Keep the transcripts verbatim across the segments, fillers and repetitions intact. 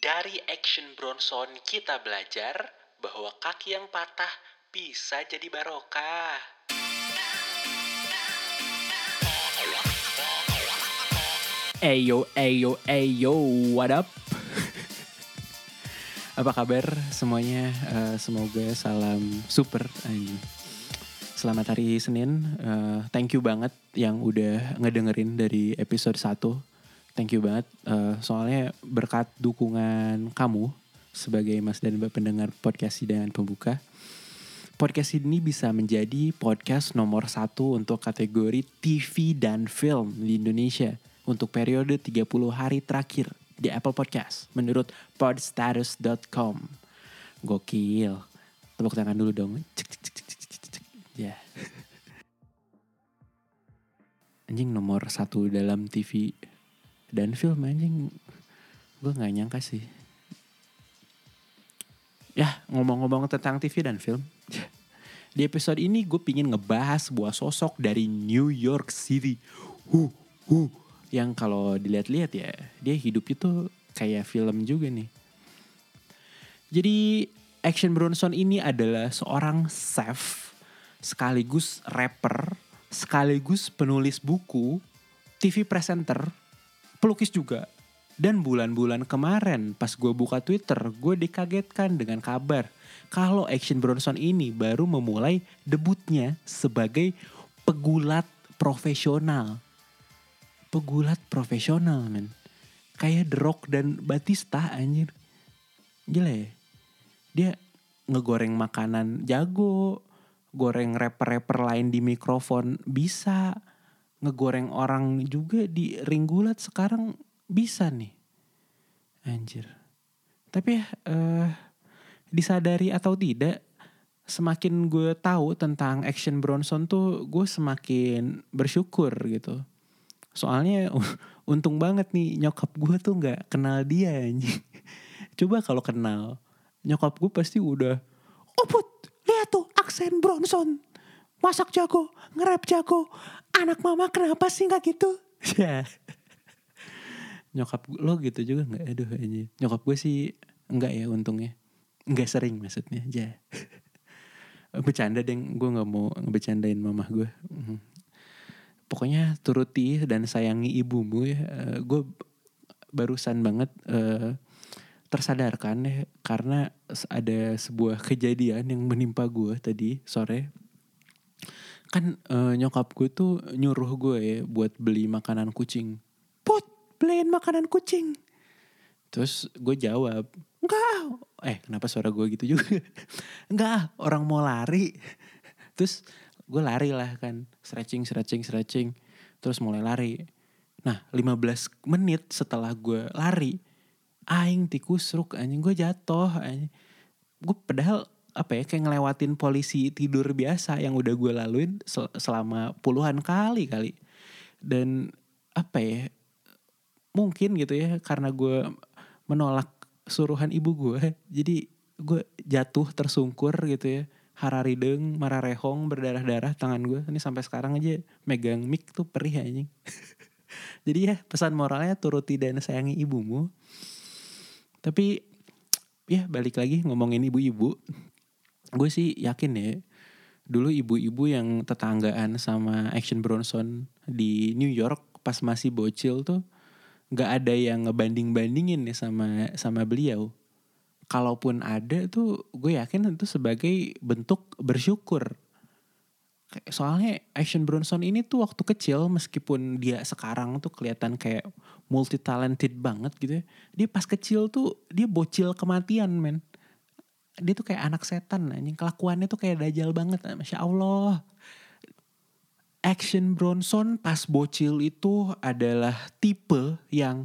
Dari Action Bronson kita belajar bahwa kaki yang patah bisa jadi barokah. Eyo, eyo, eyo, what up? Apa kabar semuanya? Uh, semoga salam super. Anjir. Selamat hari Senin. Uh, thank you banget yang udah ngedengerin dari episode satu. Thank you banget, uh, soalnya berkat dukungan kamu sebagai mas dan mbak pendengar podcast Hidangan Pembuka, podcast ini bisa menjadi podcast nomor satu untuk kategori T V dan film di Indonesia untuk periode tiga puluh hari terakhir di Apple Podcast menurut podstatus dot com. Gokil, tepuk tangan dulu dong. Ya. Yeah. Anjing, nomor satu dalam T V dan film, anjing, gue gak nyangka sih. Ya, ngomong-ngomong tentang T V dan film, di episode ini gue pingin ngebahas sebuah sosok dari New York City. Huh, huh. Yang kalau dilihat-lihat ya, dia hidupnya tuh kayak film juga nih. Jadi Action Bronson ini adalah seorang chef, sekaligus rapper, sekaligus penulis buku, T V presenter, pelukis juga. Dan bulan-bulan kemarin pas gue buka Twitter, gue dikagetkan dengan kabar kalau Action Bronson ini baru memulai debutnya sebagai pegulat profesional. Pegulat profesional, men. Kayak The Rock dan Batista, anjir. Gila ya. Dia ngegoreng makanan jago, goreng rapper-rapper lain di mikrofon bisa, ngegoreng orang juga di ring gulat sekarang bisa nih. Anjir. Tapi ya, eh, disadari atau tidak, semakin gue tahu tentang Action Bronson tuh gue semakin bersyukur gitu. Soalnya untung banget nih nyokap gue tuh gak kenal dia. Anjir. Coba kalau kenal, nyokap gue pasti udah, "Oh put, lihat tuh Action Bronson. Masak jago, nge-rap jago. Anak mama kenapa sih gak gitu?" Ya. Nyokap lo gitu juga gak? Aduh, anjir. Nyokap gue sih enggak ya untungnya. Enggak sering maksudnya. Ya. Bercanda deng. Gue gak mau ngebecandain mamah gue. Pokoknya turuti dan sayangi ibumu ya. Uh, gue barusan banget uh, tersadarkan ya. Karena ada sebuah kejadian yang menimpa gue tadi sore. Kan e, nyokap gue tuh nyuruh gue ya buat beli makanan kucing. "Put, beliin makanan kucing." Terus gue jawab, "Enggak." Eh, kenapa suara gue gitu juga? "Enggak, orang mau lari." Terus gue lari lah kan. Stretching, stretching, stretching. Terus mulai lari. Nah, lima belas menit setelah gue lari, aing tikusruk, anjing, gue jatuh. Gue padahal apa ya, kayak ngelewatin polisi tidur biasa yang udah gue laluin sel- selama puluhan kali kali. Dan apa ya, mungkin gitu ya, karena gue menolak suruhan ibu gue, jadi gue jatuh tersungkur gitu ya. Hararideng, mararehong, berdarah-darah tangan gue. Ini sampai sekarang aja megang mic tuh perih anjing. Jadi ya, pesan moralnya turuti dan sayangi ibumu. Tapi ya balik lagi ngomongin ibu-ibu. Gue sih yakin ya, dulu ibu-ibu yang tetanggaan sama Action Bronson di New York pas masih bocil tuh gak ada yang ngebanding-bandingin ya sama sama beliau. Kalaupun ada tuh gue yakin itu sebagai bentuk bersyukur. Soalnya Action Bronson ini tuh waktu kecil, meskipun dia sekarang tuh kelihatan kayak multi talented banget gitu ya, dia pas kecil tuh dia bocil kematian, men. Dia tuh kayak anak setan, anjing. Kelakuannya tuh kayak dajal banget. Masya Allah. Action Bronson pas bocil itu adalah tipe yang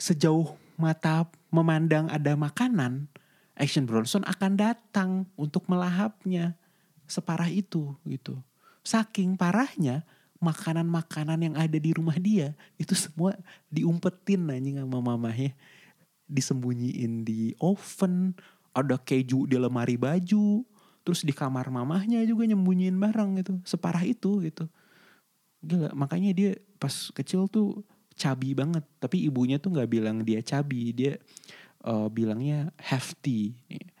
sejauh mata memandang ada makanan, Action Bronson akan datang untuk melahapnya. Separah itu gitu. Saking parahnya, makanan-makanan yang ada di rumah dia itu semua diumpetin anjing sama mamahnya. Disembunyiin di oven. Ada keju di lemari baju, terus di kamar mamahnya juga nyembunyiin barang gitu. Separah itu gitu. Gila, makanya dia pas kecil tuh cabi banget. Tapi ibunya tuh gak bilang dia cabi. Dia uh, bilangnya hefty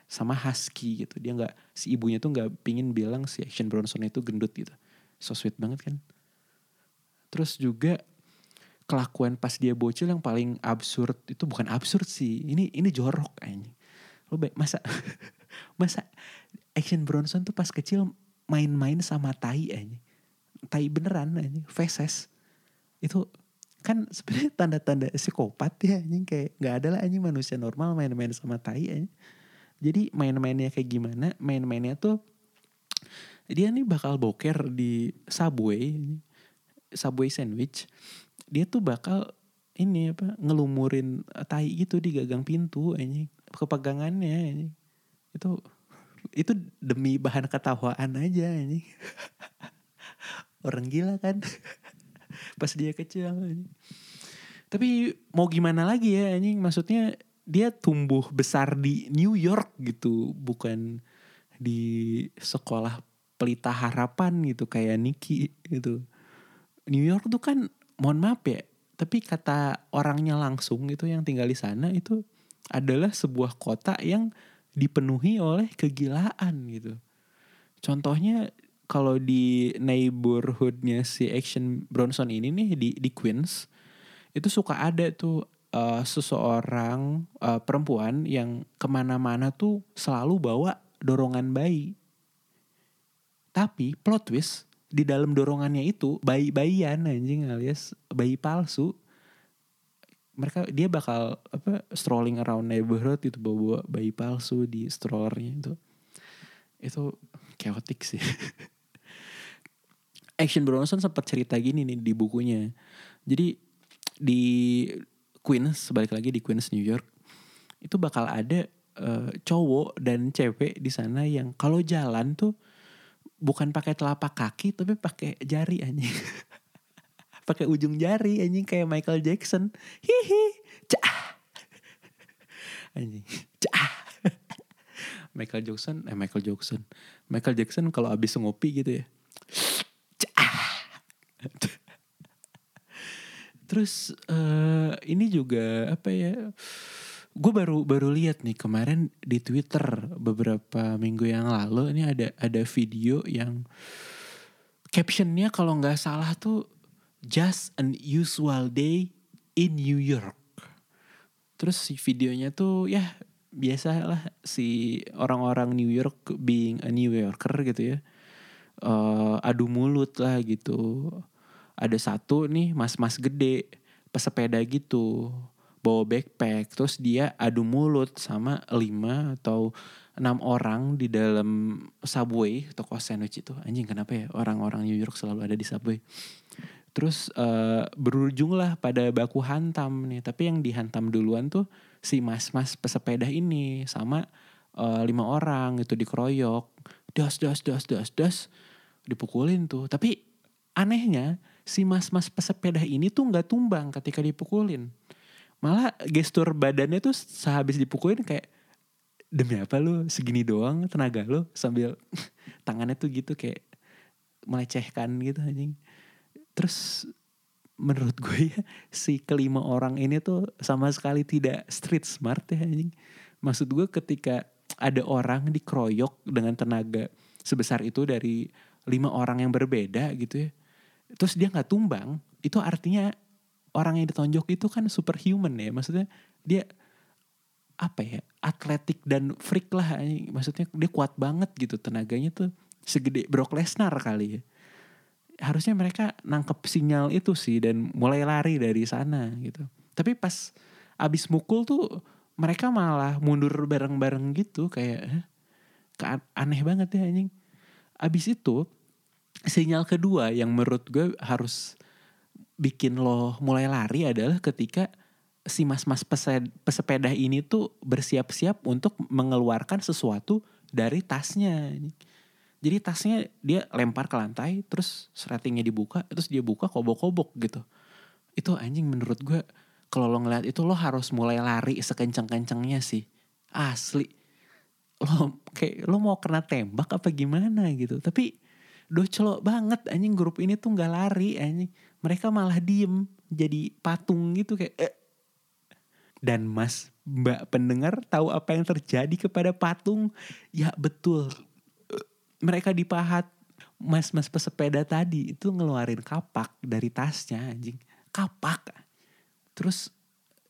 sama husky gitu. Dia nggak, si ibunya tuh nggak pingin bilang si Action Bronson itu gendut gitu. So sweet banget kan. Terus juga kelakuan pas dia bocil yang paling absurd itu bukan absurd sih. Ini ini jorok anjing. Lo baik masa masa Action Bronson tuh pas kecil main-main sama tai anjing. Tai beneran anjing, feses. Itu kan sebenarnya tanda-tanda psikopat ya anjing, kayak enggak ada lah anjing manusia normal main-main sama tai anjing. Jadi main-mainnya kayak gimana? Main-mainnya tuh dia nih bakal boker di Subway, Subway sandwich. Dia tuh bakal ini apa? Ngelumurin tai gitu di gagang pintu anjing, kepegangannya anjing. Itu itu demi bahan ketawaan aja anjing. Orang gila kan. Pas dia kecil anjing. Tapi mau gimana lagi ya anjing, maksudnya dia tumbuh besar di New York gitu, bukan di sekolah pelita harapan gitu kayak Niki gitu. New York tuh kan mohon maaf ya, tapi kata orangnya langsung gitu yang tinggal di sana itu adalah sebuah kota yang dipenuhi oleh kegilaan gitu. Contohnya kalau di neighborhoodnya si Action Bronson ini nih di, di Queens, itu suka ada tuh uh, seseorang uh, perempuan yang kemana-mana tuh selalu bawa dorongan bayi. Tapi plot twist, di dalam dorongannya itu bayi-bayian anjing, alias bayi palsu. Mereka dia bakal apa strolling around neighborhood itu bawa bayi palsu di strollernya itu. Itu chaotic sih. Action Bronson sempat cerita gini nih di bukunya. Jadi di Queens, balik lagi di Queens New York, itu bakal ada uh, cowok dan cewek di sana yang kalau jalan tuh bukan pakai telapak kaki tapi pakai jari anjing. Pakai ujung jari anjing, kayak Michael Jackson. Hihi. Cah. Anjing. Cah. Michael Jackson, eh Michael Jackson. Michael Jackson kalau abis ngopi gitu ya. Terus uh, ini juga apa ya? Gue baru baru lihat nih kemarin di Twitter beberapa minggu yang lalu, ini ada ada video yang captionnya kalau nggak salah tuh just an usual day in New York. Terus si videonya tuh ya biasalah si orang-orang New York being a New Yorker gitu ya. Uh, adu mulut lah gitu. Ada satu nih mas-mas gede pesepeda gitu, bawa backpack, terus dia adu mulut sama lima atau enam orang di dalam Subway, toko sandwich itu. Anjing, kenapa ya orang-orang New York selalu ada di Subway. Terus uh, berujunglah pada baku hantam nih, tapi yang dihantam duluan tuh si mas-mas pesepeda ini sama uh, lima orang itu, dikeroyok, das das das das das, dipukulin tuh. Tapi anehnya si mas-mas pesepeda ini tuh gak tumbang ketika dipukulin. Malah gestur badannya tuh sehabis dipukulin kayak, demi apa lu segini doang tenaga lu, sambil tangannya tuh gitu kayak melecehkan gitu anjing. Terus menurut gue ya si kelima orang ini tuh sama sekali tidak street smart ya anjing. Maksud gue ketika ada orang dikeroyok dengan tenaga sebesar itu dari lima orang yang berbeda gitu ya, terus dia gak tumbang, itu artinya orang yang ditonjok itu kan superhuman ya. Maksudnya dia apa ya, atletik dan freak lah. Maksudnya dia kuat banget gitu, tenaganya tuh segede Brock Lesnar kali ya. Harusnya mereka nangkep sinyal itu sih dan mulai lari dari sana gitu. Tapi pas abis mukul tuh mereka malah mundur bareng-bareng gitu, kayak aneh banget ya anjing. Abis itu sinyal kedua yang menurut gue harus bikin lo mulai lari adalah ketika si mas-mas pesepeda ini tuh bersiap-siap untuk mengeluarkan sesuatu dari tasnya. Jadi tasnya dia lempar ke lantai, terus settingnya dibuka, terus dia buka kobok-kobok gitu. Itu anjing menurut gue kalau lo ngeliat itu lo harus mulai lari sekenceng-kencengnya sih. Asli. Lo kayak lo mau kena tembak apa gimana gitu. Tapi docelok banget anjing, grup ini tuh nggak lari anjing, mereka malah diem jadi patung gitu kayak eh. Dan mas Mbak pendengar tahu apa yang terjadi kepada patung? Ya betul, mereka dipahat. Mas-mas pesepeda tadi itu ngeluarin kapak dari tasnya, anjing. Kapak. Terus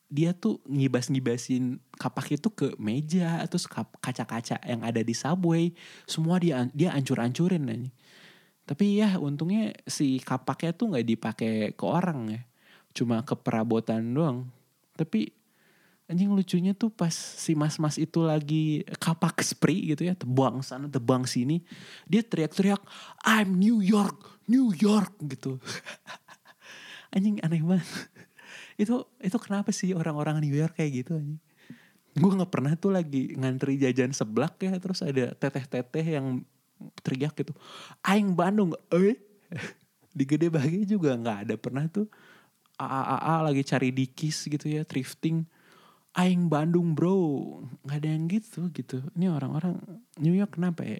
dia tuh ngibas-ngibasin kapak itu ke meja, terus kaca-kaca yang ada di subway, semua dia dia ancur-ancurin, anjing. Tapi ya untungnya si kapaknya tuh nggak dipakai ke orang ya, cuma ke perabotan doang. Tapi anjing lucunya tuh pas si mas-mas itu lagi kapak spree gitu ya, tebang sana tebang sini, dia teriak-teriak I'm New York, New York gitu. Anjing aneh banget. Itu itu kenapa sih orang-orang New York kayak gitu anjing? Gue nggak pernah tuh lagi ngantri jajan seblak ya, terus ada teteh-teteh yang teriak gitu Aing Bandung, eh di Gede Bage juga nggak ada pernah tuh. A A A lagi cari dikis gitu ya, thrifting, Aing Bandung bro, nggak ada yang gitu gitu. Ini orang-orang New York kenapa ya?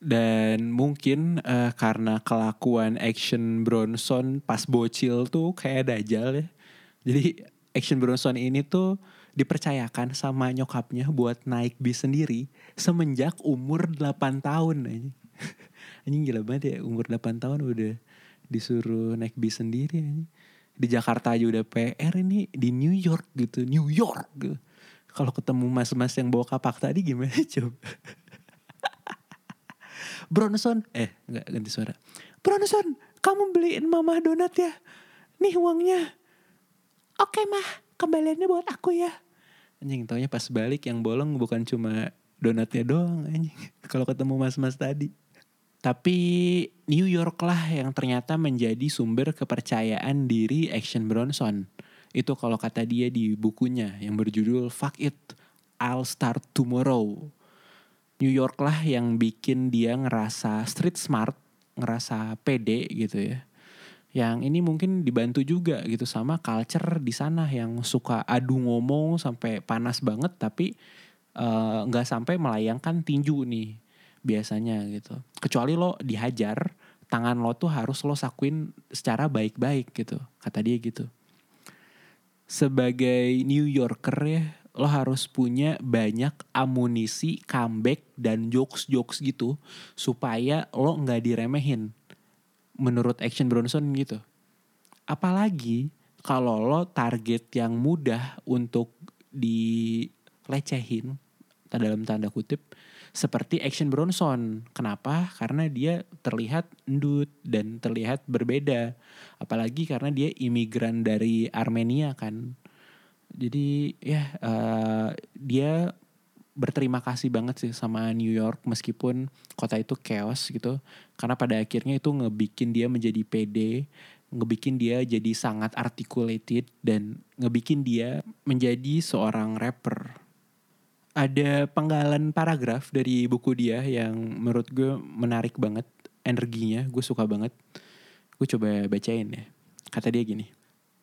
Dan mungkin uh, karena kelakuan Action Bronson pas bocil tuh kayak dajal ya. Jadi Action Bronson ini tuh dipercayakan sama nyokapnya buat naik bis sendiri semenjak umur delapan tahun. Anjing gila banget ya, umur delapan tahun udah disuruh naik bis sendiri anjing. Di Jakarta aja udah P R, ini di New York gitu, New York gitu. Kalau ketemu mas-mas yang bawa kapak tadi gimana coba? Bronson, eh enggak ganti suara. Bronson, kamu beliin mama donat ya. Nih uangnya. Oke mah, kembaliannya buat aku ya. Anjing, taunya pas balik yang bolong bukan cuma donatnya doang anjing. Kalau ketemu mas-mas tadi. Tapi New York lah yang ternyata menjadi sumber kepercayaan diri Action Bronson. Itu kalau kata dia di bukunya yang berjudul Fuck It, I'll Start Tomorrow. New York lah yang bikin dia ngerasa street smart, ngerasa pede gitu ya. Yang ini mungkin dibantu juga gitu sama culture di sana yang suka adu ngomong sampai panas banget tapi uh, gak sampai melayangkan tinju nih. Biasanya gitu. Kecuali lo dihajar, tangan lo tuh harus lo sakuin secara baik-baik gitu. Kata dia gitu. Sebagai New Yorker ya, lo harus punya banyak amunisi, comeback, dan jokes-jokes gitu. Supaya lo gak diremehin. Menurut Action Bronson gitu. Apalagi kalau lo target yang mudah untuk dilecehin. Dalam tanda kutip. Seperti Action Bronson. Kenapa? Karena dia terlihat endut dan terlihat berbeda. Apalagi karena dia imigran dari Armenia kan. Jadi ya uh, dia berterima kasih banget sih sama New York. Meskipun kota itu chaos gitu. Karena pada akhirnya itu ngebikin dia menjadi pede. Ngebikin dia jadi sangat articulated. Dan ngebikin dia menjadi seorang rapper. Ada penggalan paragraf dari buku dia yang menurut gue menarik banget. Energinya gue suka banget. Gue coba bacain ya. Kata dia gini.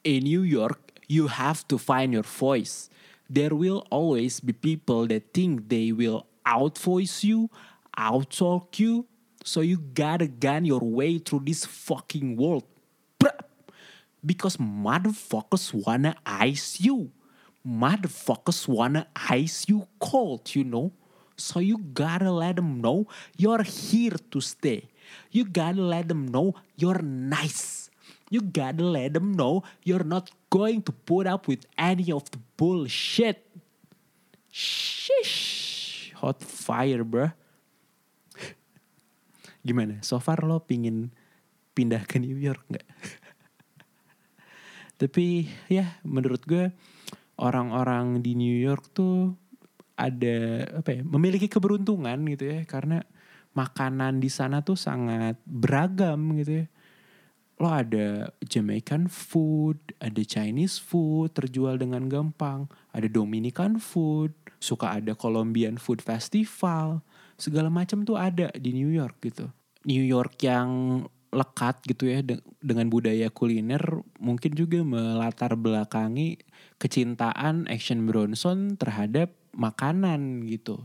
In New York, you have to find your voice. There will always be people that think they will outvoice you, outtalk you. So you gotta gun your way through this fucking world. Because motherfuckers wanna ice you. Motherfuckers wanna ice you cold, you know. So you gotta let them know you're here to stay. You gotta let them know you're nice. You gotta let them know you're not going to put up with any of the bullshit. Sheesh, hot fire, bruh. Gimana? So far lo pingin pindah ke New York gak? Tapi ya menurut gue orang-orang di New York tuh ada apa ya, memiliki keberuntungan gitu ya, karena makanan di sana tuh sangat beragam gitu ya. Lo ada Jamaican food, ada Chinese food terjual dengan gampang, ada Dominican food, suka ada Colombian food festival, segala macam tuh ada di New York gitu. New York yang lekat gitu ya dengan budaya kuliner mungkin juga melatar belakangi kecintaan Action Bronson terhadap makanan gitu.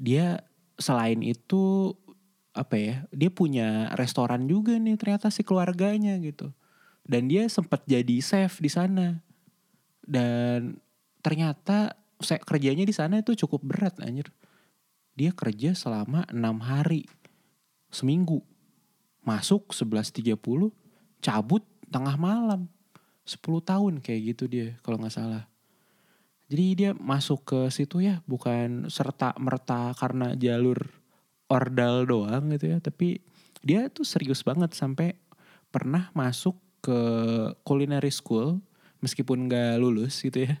Dia selain itu apa ya, dia punya restoran juga nih ternyata si keluarganya gitu. Dan dia sempat jadi chef di sana. Dan ternyata kerjanya di sana itu cukup berat anjir. Dia kerja selama enam hari seminggu. Masuk sebelas tiga puluh, cabut tengah malam. sepuluh tahun kayak gitu dia kalau enggak salah. Jadi dia masuk ke situ ya bukan serta merta karena jalur ordal doang gitu ya, tapi dia tuh serius banget sampai pernah masuk ke culinary school meskipun enggak lulus gitu ya.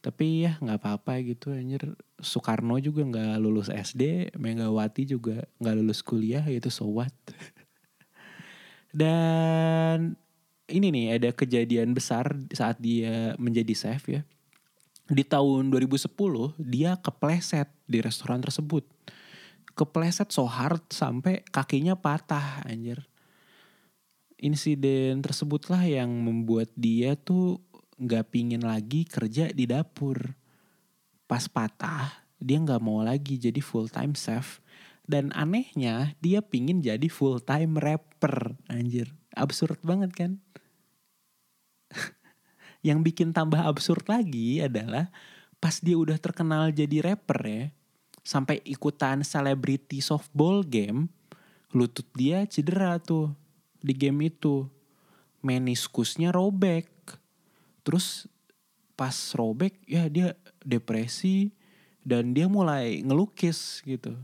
Tapi ya gak apa-apa gitu anjir. Soekarno juga gak lulus S D. Megawati juga gak lulus kuliah gitu. So what? Dan ini nih ada kejadian besar saat dia menjadi chef ya. Di tahun dua ribu sepuluh dia kepleset di restoran tersebut. Kepleset so hard sampai kakinya patah anjir. Insiden tersebutlah yang membuat dia tuh gak pingin lagi kerja di dapur. Pas patah, dia gak mau lagi jadi full time chef. Dan anehnya, dia pingin jadi full time rapper. Anjir, absurd banget kan? Yang bikin tambah absurd lagi adalah pas dia udah terkenal jadi rapper ya, sampai ikutan celebrity softball game, lutut dia cedera tuh di game itu. Meniskusnya robek. Terus pas robek ya dia depresi dan dia mulai ngelukis gitu.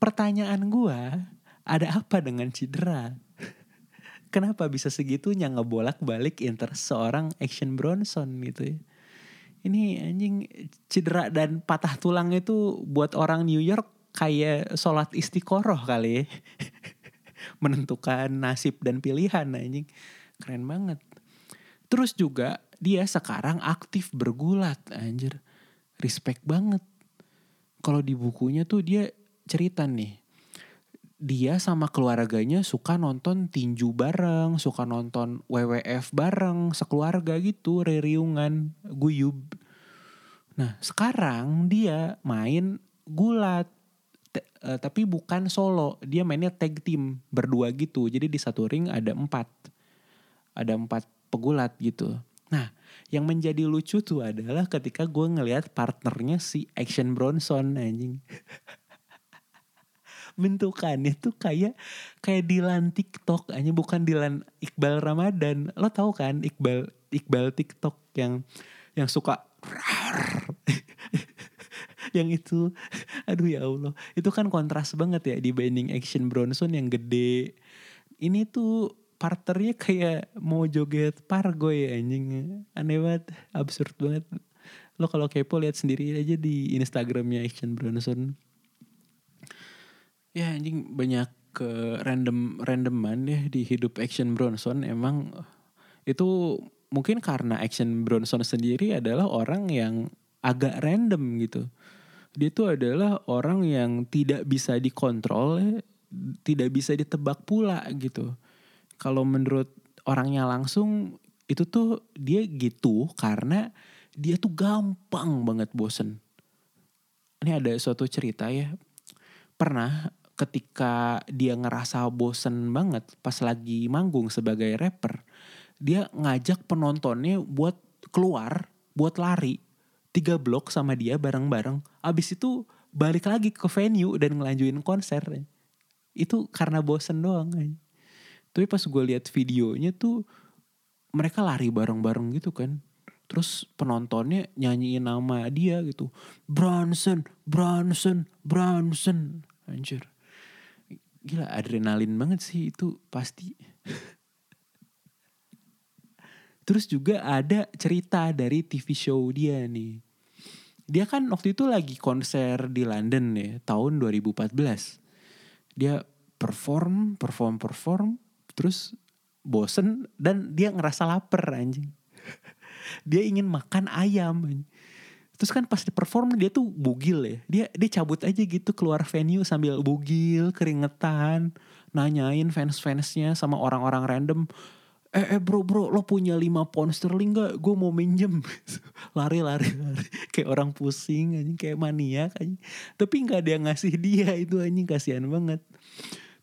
Pertanyaan gua, ada apa dengan cedera? Kenapa bisa segitunya ngebolak-balik inter seorang Action Bronson gitu ya? Ini anjing cedera dan patah tulang itu buat orang New York kayak sholat istiqoroh kali ya. Menentukan nasib dan pilihan anjing. Keren banget. Terus juga dia sekarang aktif bergulat anjir. Respect banget. Kalau di bukunya tuh dia cerita nih. Dia sama keluarganya suka nonton tinju bareng. Suka nonton W W F bareng. Sekeluarga gitu. Reriungan. Guyub. Nah sekarang dia main gulat. T- uh, tapi bukan solo. Dia mainnya tag team. Berdua gitu. Jadi di satu ring ada empat. Ada empat pegulat gitu. Nah, yang menjadi lucu tuh adalah ketika gue ngelihat partnernya si Action Bronson anjing. Bentukannya tuh kayak kayak Dilan TikTok, hanya bukan Dilan Iqbal Ramadan. Lo tau kan Iqbal Iqbal TikTok yang yang suka yang itu. Aduh ya Allah, itu kan kontras banget ya dibanding Action Bronson yang gede. Ini tuh parternya kayak mau joget pargo ya anjing. Aneh banget, absurd banget. Lo kalau kepo lihat sendiri aja di Instagramnya Action Bronson. Ya anjing banyak ke random randoman deh di hidup Action Bronson. Emang itu mungkin karena Action Bronson sendiri adalah orang yang agak random gitu. Dia tuh adalah orang yang tidak bisa dikontrol, tidak bisa ditebak pula gitu. Kalau menurut orangnya langsung itu tuh dia gitu karena dia tuh gampang banget bosen. Ini ada suatu cerita ya. Pernah ketika dia ngerasa bosen banget pas lagi manggung sebagai rapper, dia ngajak penontonnya buat keluar, buat lari. Tiga blok sama dia bareng-bareng. Abis itu balik lagi ke venue dan ngelanjuin konser. Itu karena bosen doang aja. Tapi pas gue lihat videonya tuh mereka lari bareng-bareng gitu kan. Terus penontonnya nyanyiin nama dia gitu. Bronson, Bronson, Bronson. Anjir. Gila adrenalin banget sih itu pasti. Terus juga ada cerita dari T V show dia nih. Dia kan waktu itu lagi konser di London ya tahun dua ribu empat belas. Dia perform, perform, perform. Terus bosen dan dia ngerasa lapar anjing. Dia ingin makan ayam. Terus kan pas di perform dia tuh bugil ya. Dia dia cabut aja gitu keluar venue sambil bugil, keringetan. Nanyain fans-fansnya sama orang-orang random. Eh, eh bro bro lo punya lima pound sterling gak? Gue mau minjem. Lari-lari lari. Kayak orang pusing anjing. Kayak maniak anjing. Tapi gak ada yang ngasih dia itu anjing. Kasihan banget.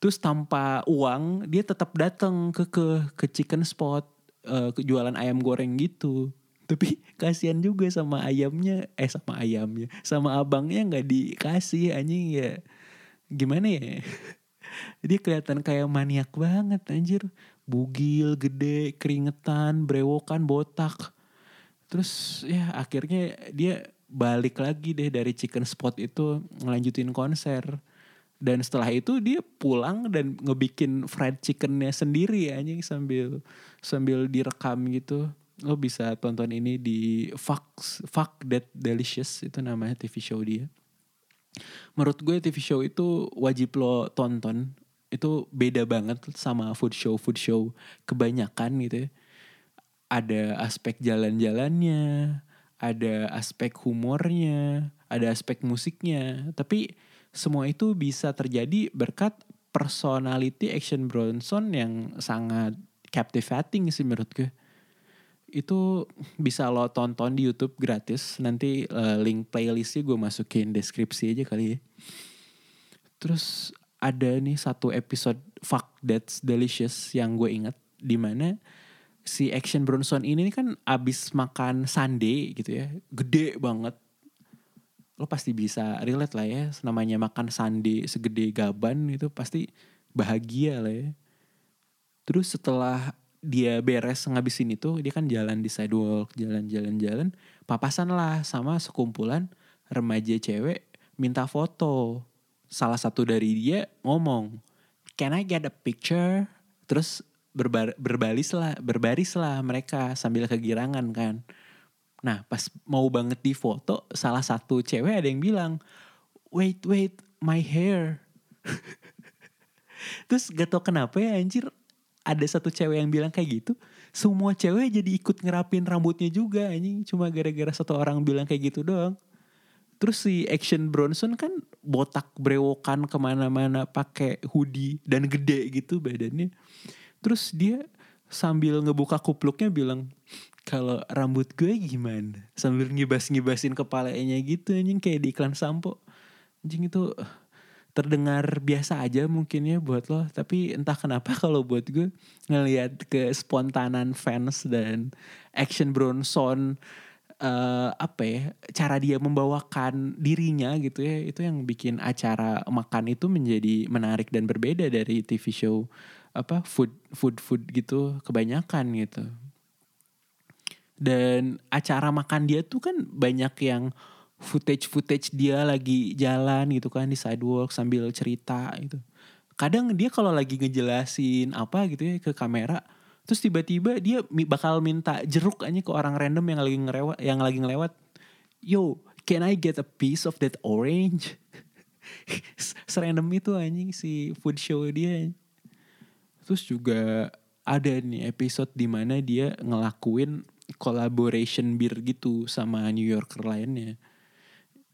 Terus tanpa uang dia tetap datang ke, ke ke chicken spot uh, jualan ayam goreng gitu. Tapi kasihan juga sama ayamnya, eh sama ayamnya, sama abangnya nggak dikasih anjing ya. Gimana ya? Dia kelihatan kayak maniak banget anjir, bugil, gede, keringetan, brewokan, botak. Terus ya akhirnya dia balik lagi deh dari chicken spot itu ngelanjutin konser. Dan setelah itu dia pulang dan ngebikin fried chickennya sendiri anjing sambil sambil direkam gitu. Lo bisa tonton ini di Fuck Fuck That Delicious, itu namanya T V show dia. Menurut gue T V show itu wajib lo tonton. Itu beda banget sama food show food show kebanyakan gitu ya. Ada aspek jalan-jalannya, ada aspek humornya, ada aspek musiknya. Tapi semua itu bisa terjadi berkat personality Action Bronson yang sangat captivating sih menurut gue. Itu bisa lo tonton di YouTube gratis. Nanti uh, link playlistnya gue masukin deskripsi aja kali ya. Terus ada nih satu episode Fuck That's Delicious yang gue ingat, dimana si Action Bronson ini kan abis makan sundae gitu ya, gede banget. Lo pasti bisa relate lah ya, namanya makan sundae segede gaban itu pasti bahagia lah ya. Terus setelah dia beres ngabisin itu, dia kan jalan di sidewalk, jalan-jalan-jalan, papasan lah sama sekumpulan remaja cewek minta foto. Salah satu dari dia ngomong, "Can I get a picture?" Terus berbar- berbaris lah, berbaris lah mereka sambil kegirangan kan. Nah pas mau banget di foto, salah satu cewek ada yang bilang, "Wait, wait, my hair." Terus gak tau kenapa ya anjir, ada satu cewek yang bilang kayak gitu, semua cewek jadi ikut ngerapin rambutnya juga anjing, cuma gara-gara satu orang bilang kayak gitu doang. Terus si Action Bronson kan botak brewokan kemana-mana, pakai hoodie dan gede gitu badannya. Terus dia sambil ngebuka kupluknya bilang, "Kalau rambut gue gimana?" Sambil ngibas-ngibasin kepalanya gitu anjing, kayak di iklan sampo. Anjing itu terdengar biasa aja mungkinnya buat lo, tapi entah kenapa kalau buat gue ngelihat kespontanan fans dan Action Bronson uh, apa ya, cara dia membawakan dirinya gitu ya, itu yang bikin acara makan itu menjadi menarik dan berbeda dari T V show apa food food food gitu kebanyakan gitu. Dan acara makan dia tuh kan banyak yang footage-footage dia lagi jalan gitu kan di sidewalk sambil cerita gitu. Kadang dia kalau lagi ngejelasin apa gitu ya ke kamera, terus tiba-tiba dia bakal minta jeruk aja ke orang random yang lagi ngelewat, yang lagi ngelewat. "Yo, can I get a piece of that orange?" Serandom itu anjing si food show dia. Terus juga ada nih episode di mana dia ngelakuin collaboration beer gitu sama New Yorker lainnya.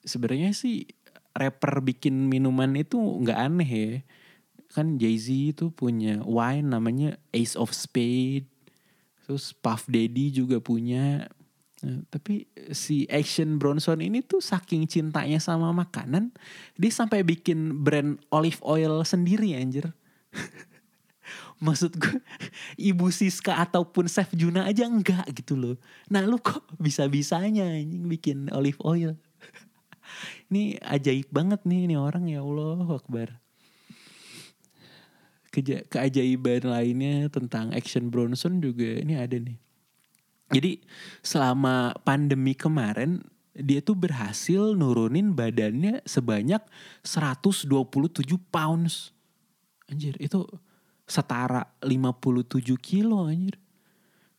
Sebenarnya sih rapper bikin minuman itu nggak aneh ya. Kan Jay-Z itu punya wine namanya Ace of Spade. Terus Puff Daddy juga punya. Nah, tapi si Action Bronson ini tuh saking cintanya sama makanan, dia sampai bikin brand olive oil sendiri anjir. Maksud gue Ibu Siska ataupun Chef Juna aja enggak gitu loh. Nah lu kok bisa-bisanya anjing bikin olive oil. Ini ajaib banget nih, nih orang ya Allah Akbar. Keja- keajaiban lainnya tentang Action Bronson juga ini ada nih. Jadi selama pandemi kemarin dia tuh berhasil nurunin badannya sebanyak seratus dua puluh tujuh pounds. Anjir itu setara lima puluh tujuh kilo anjir.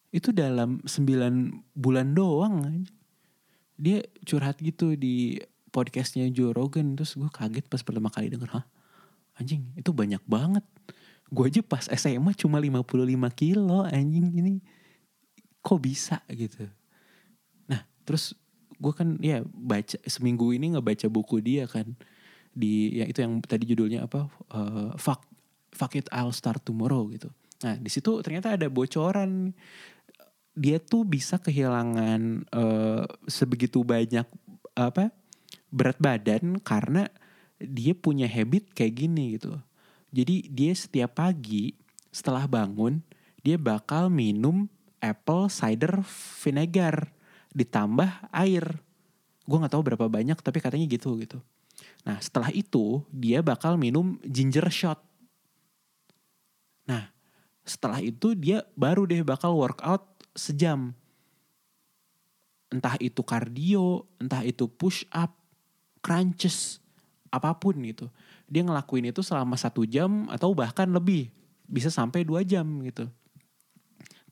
Itu dalam sembilan bulan doang anjir. Dia curhat gitu di podcastnya Joe Rogan. Terus gue kaget pas pertama kali denger, hah anjing itu banyak banget. Gue aja pas S M A cuma lima puluh lima kilo anjing, ini kok bisa gitu. Nah terus gue kan ya baca seminggu ini ngebaca buku dia kan, di ya itu yang tadi judulnya apa uh, Fuck Fuck It, I'll Start Tomorrow gitu. Nah di situ ternyata ada bocoran dia tuh bisa kehilangan uh, sebegitu banyak apa berat badan karena dia punya habit kayak gini gitu. Jadi dia setiap pagi setelah bangun dia bakal minum apple cider vinegar ditambah air. Gue nggak tahu berapa banyak tapi katanya gitu gitu. Nah setelah itu dia bakal minum ginger shot. Nah setelah itu dia baru deh bakal workout sejam. Entah itu kardio, entah itu push up, crunches, apapun gitu. Dia ngelakuin itu selama satu jam atau bahkan lebih. Bisa sampai dua jam gitu.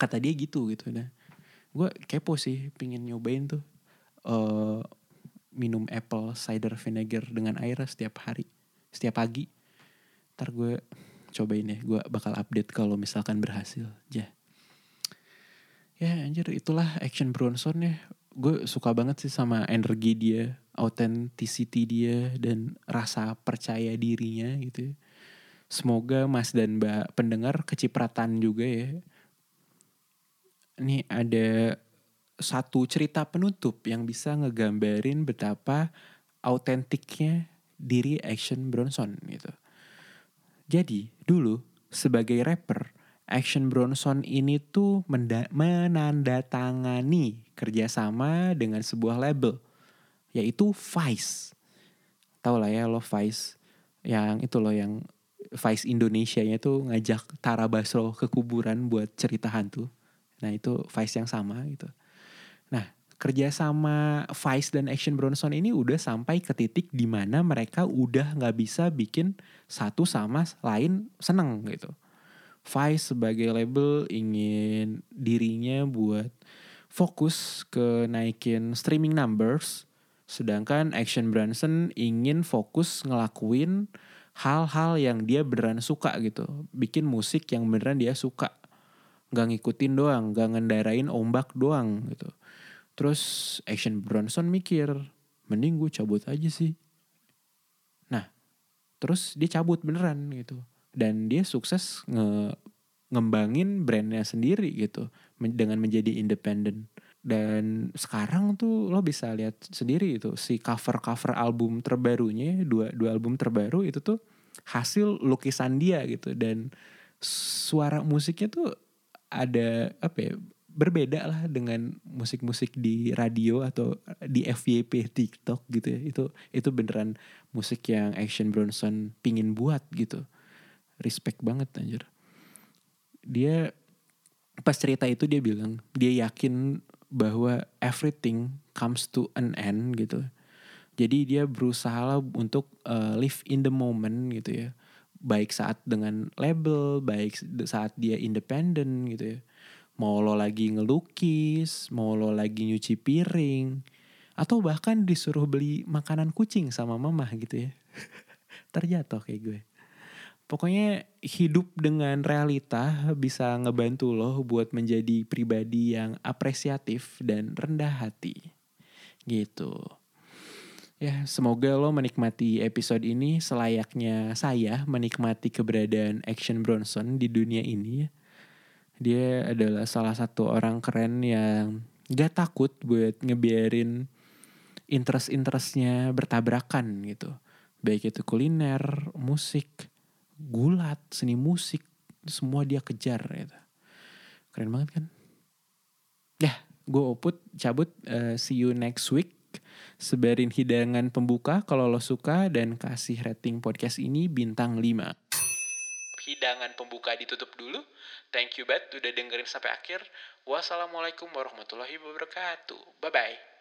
Kata dia gitu gitu. Nah, gue kepo sih pingin nyobain tuh. Uh, minum apple cider vinegar dengan air setiap hari, setiap pagi. Ntar gue cobain ya, gue bakal update kalau misalkan berhasil. Ya, ya anjir itulah Action Bronson ya. Gue suka banget sih sama energi dia, authenticity dia, dan rasa percaya dirinya gitu. Semoga mas dan mbak pendengar kecipratan juga ya. Ini ada satu cerita penutup yang bisa ngegambarin betapa autentiknya diri Action Bronson gitu. Jadi dulu sebagai rapper, Action Bronson ini tuh menda- menandatangani kerjasama dengan sebuah label, yaitu Vice. Tahu lah ya lo Vice, yang itu lo yang Vice Indonesia-nya tuh ngajak Tara Basro ke kuburan buat cerita hantu. Nah itu Vice yang sama gitu. Nah, kerjasama Vice dan Action Bronson ini udah sampai ke titik di mana mereka udah nggak bisa bikin satu sama lain seneng gitu. Vice sebagai label ingin dirinya buat fokus ke naikin streaming numbers, sedangkan Action Bronson ingin fokus ngelakuin hal-hal yang dia beneran suka gitu, bikin musik yang beneran dia suka. Gak ngikutin doang, gak ngendarain ombak doang gitu. Terus Action Bronson mikir, mending gue cabut aja sih. Nah, terus dia cabut beneran gitu. Dan dia sukses nge- ngembangin brandnya sendiri gitu. Men- dengan menjadi independen. Dan sekarang tuh lo bisa lihat sendiri itu. Si cover-cover album terbarunya, dua, dua album terbaru itu tuh hasil lukisan dia gitu. Dan suara musiknya tuh ada apa ya, berbeda lah dengan musik-musik di radio atau di F Y P TikTok gitu ya. Itu itu beneran musik yang Action Bronson pingin buat gitu. Respect banget anjir. Dia pas cerita itu dia bilang dia yakin bahwa everything comes to an end gitu. Jadi dia berusaha untuk uh, live in the moment gitu ya. Baik saat dengan label, baik saat dia independen gitu ya. Mau lo lagi ngelukis, mau lo lagi nyuci piring, atau bahkan disuruh beli makanan kucing sama mamah gitu ya. Terjatuh kayak gue. Pokoknya hidup dengan realita bisa ngebantu lo buat menjadi pribadi yang apresiatif dan rendah hati gitu. Ya, semoga lo menikmati episode ini selayaknya saya menikmati keberadaan Action Bronson di dunia ini. Dia adalah salah satu orang keren yang gak takut buat ngebiarin interest-interestnya bertabrakan gitu. Baik itu kuliner, musik, gulat, seni musik, semua dia kejar gitu. Keren banget kan? Ya, gue Oput cabut, uh, see you next week. Sebarin hidangan pembuka kalau lo suka dan kasih rating podcast ini bintang lima. Hidangan pembuka ditutup dulu. Thank you Bat udah dengerin sampai akhir. Wassalamualaikum warahmatullahi wabarakatuh. Bye bye.